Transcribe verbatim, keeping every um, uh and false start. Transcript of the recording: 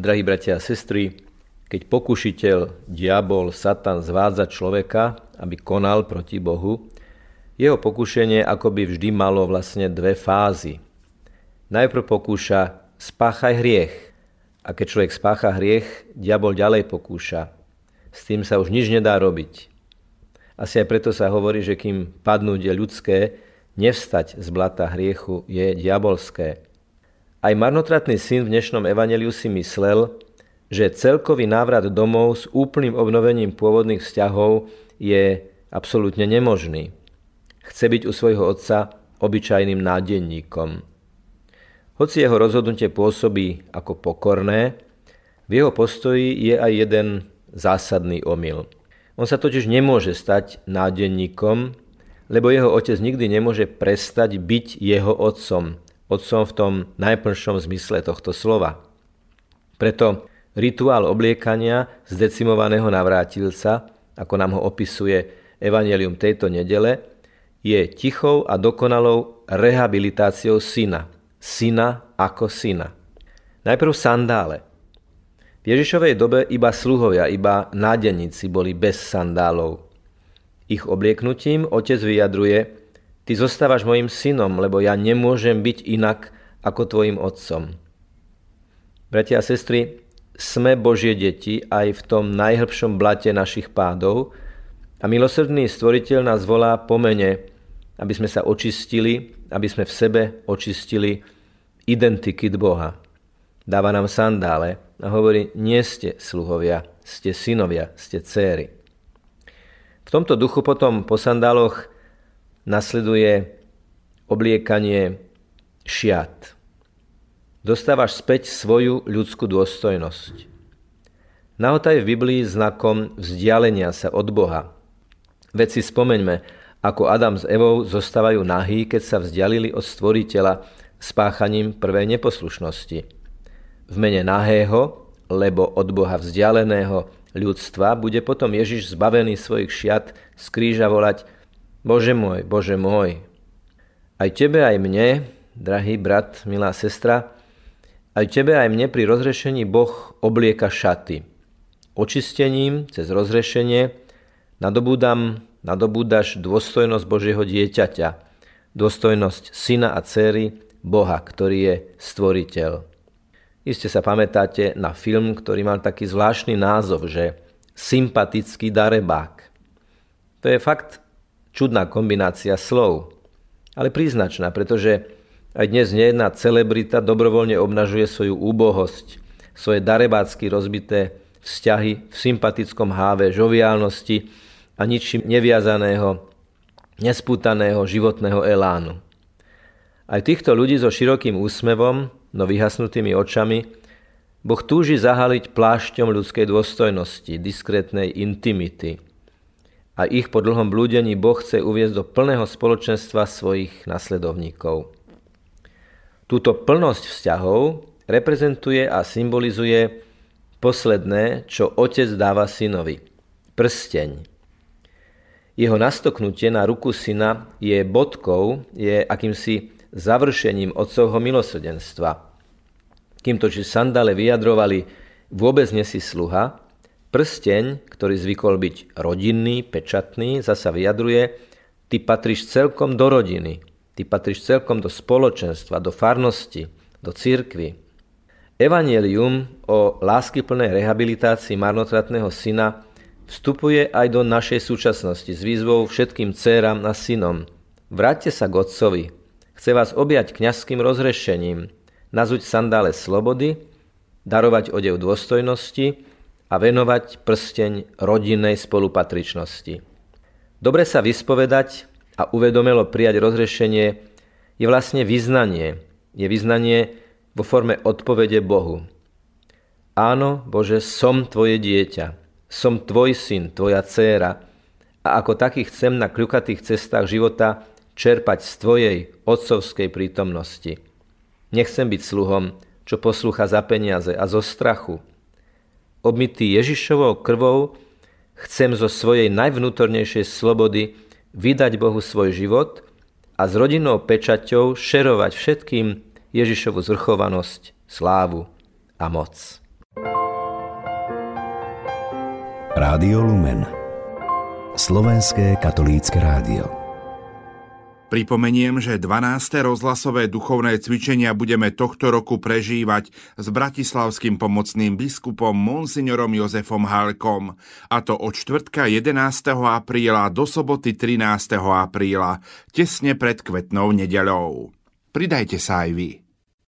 Drahí bratia a sestry, keď pokušiteľ, diabol, satan zvádza človeka, aby konal proti Bohu, jeho pokušenie akoby vždy malo vlastne dve fázy. Najprv pokúša spáchaj hriech. A keď človek spácha hriech, diabol ďalej pokúša. S tým sa už nič nedá robiť. Asi aj preto sa hovorí, že kým padnutie ľudské, nevstať z blata hriechu je diabolské. Aj marnotratný syn v dnešnom evanjeliu si myslel, že celkový návrat domov s úplným obnovením pôvodných vzťahov je absolútne nemožný. Chce byť u svojho otca obyčajným nádenníkom. Hoci jeho rozhodnutie pôsobí ako pokorné, v jeho postoji je aj jeden zásadný omyl. On sa totiž nemôže stať nádenníkom, lebo jeho otec nikdy nemôže prestať byť jeho otcom. Otcom v tom najplnšom zmysle tohto slova. Preto rituál obliekania zdecimovaného navrátilca, ako nám ho opisuje evanjelium tejto nedele, je tichou a dokonalou rehabilitáciou syna. Syna ako syna. Najprv sandále. V Ježišovej dobe iba sluhovia, iba nádenníci boli bez sandálov. Ich oblieknutím otec vyjadruje: Ty zostávaš mojim synom, lebo ja nemôžem byť inak ako tvojim otcom. Bratia a sestry, sme Božie deti aj v tom najhlbšom blate našich pádov a milosrdný stvoriteľ nás volá po mene, aby sme sa očistili, aby sme v sebe očistili identikit Boha. Dáva nám sandále a hovorí: nie ste sluhovia, ste synovia, ste dcéry. V tomto duchu potom po sandáloch nasleduje obliekanie šiat. Dostávaš späť svoju ľudskú dôstojnosť. Nahota je v Biblii znakom vzdialenia sa od Boha. Veď si spomeňme, ako Adam s Evou zostávajú nahý, keď sa vzdialili od Stvoriteľa spáchaním prvej neposlušnosti. V mene nahého, lebo od Boha vzdialeného ľudstva, bude potom Ježiš zbavený svojich šiat z kríža volať: Bože môj, Bože môj. Aj tebe, aj mne, drahý brat, milá sestra, aj tebe, aj mne pri rozhrešení Boh oblieka šaty. Očistením cez rozhrešenie nadobúdam, nadobúdaš dôstojnosť Božieho dieťaťa, dôstojnosť syna a dcery Boha, ktorý je stvoriteľ. Iste sa pamätáte na film, ktorý mal taký zvláštny názov, že Sympatický darebák. To je fakt čudná kombinácia slov, ale príznačná, pretože aj dnes nejedná celebrita dobrovoľne obnažuje svoju úbohosť, svoje darebácky rozbité vzťahy v sympatickom háve žoviálnosti a ničím neviazaného, nespútaného životného elánu. Aj týchto ľudí so širokým úsmevom, no vyhasnutými očami, Boh túži zahaliť plášťom ľudskej dôstojnosti, diskrétnej intimity. A ich po dlhom blúdení Boh chce uviesť do plného spoločenstva svojich nasledovníkov. Túto plnosť vzťahov reprezentuje a symbolizuje posledné, čo otec dáva synovi – prsteň. Jeho nastoknutie na ruku syna je bodkou, je akýmsi završením otcovho milosrdenstva. Kým to, či sandále vyjadrovali, vôbec nesi sluha, prsteň, ktorý zvykol byť rodinný, pečatný, zasa vyjadruje: ty patríš celkom do rodiny, ty patríš celkom do spoločenstva, do farnosti, do cirkvi. Evangelium o láskyplnej rehabilitácii marnotratného syna vstupuje aj do našej súčasnosti s výzvou všetkým dcéram a synom: vráťte sa k otcovi, chce vás objať kňazským rozhrešením, nazuť sandále slobody, darovať odev dôstojnosti a venovať prsteň rodinnej spolupatričnosti. Dobre sa vyspovedať a uvedomelo prijať rozhrešenie je vlastne vyznanie. Je vyznanie vo forme odpovede Bohu. Áno, Bože, som tvoje dieťa, som tvoj syn, tvoja dcéra a ako taký chcem na kľukatých cestách života čerpať z tvojej otcovskej prítomnosti. Nechcem byť sluhom, čo poslúcha za peniaze a zo strachu. Obmytý Ježišovou krvou chcem zo svojej najvnútornejšej slobody vydať Bohu svoj život a s rodinnou pečaťou šerovať všetkým Ježišovu zvrchovanosť, slávu a moc. Rádio Lumen, Slovenské katolícke rádio. Pripomeniem, že dvanáste rozhlasové duchovné cvičenia budeme tohto roku prežívať s bratislavským pomocným biskupom monsignorom Jozefom Halkom, a to od štvrtka jedenásteho apríla do soboty trinásteho apríla, tesne pred kvetnou nedeľou. Pridajte sa aj vy.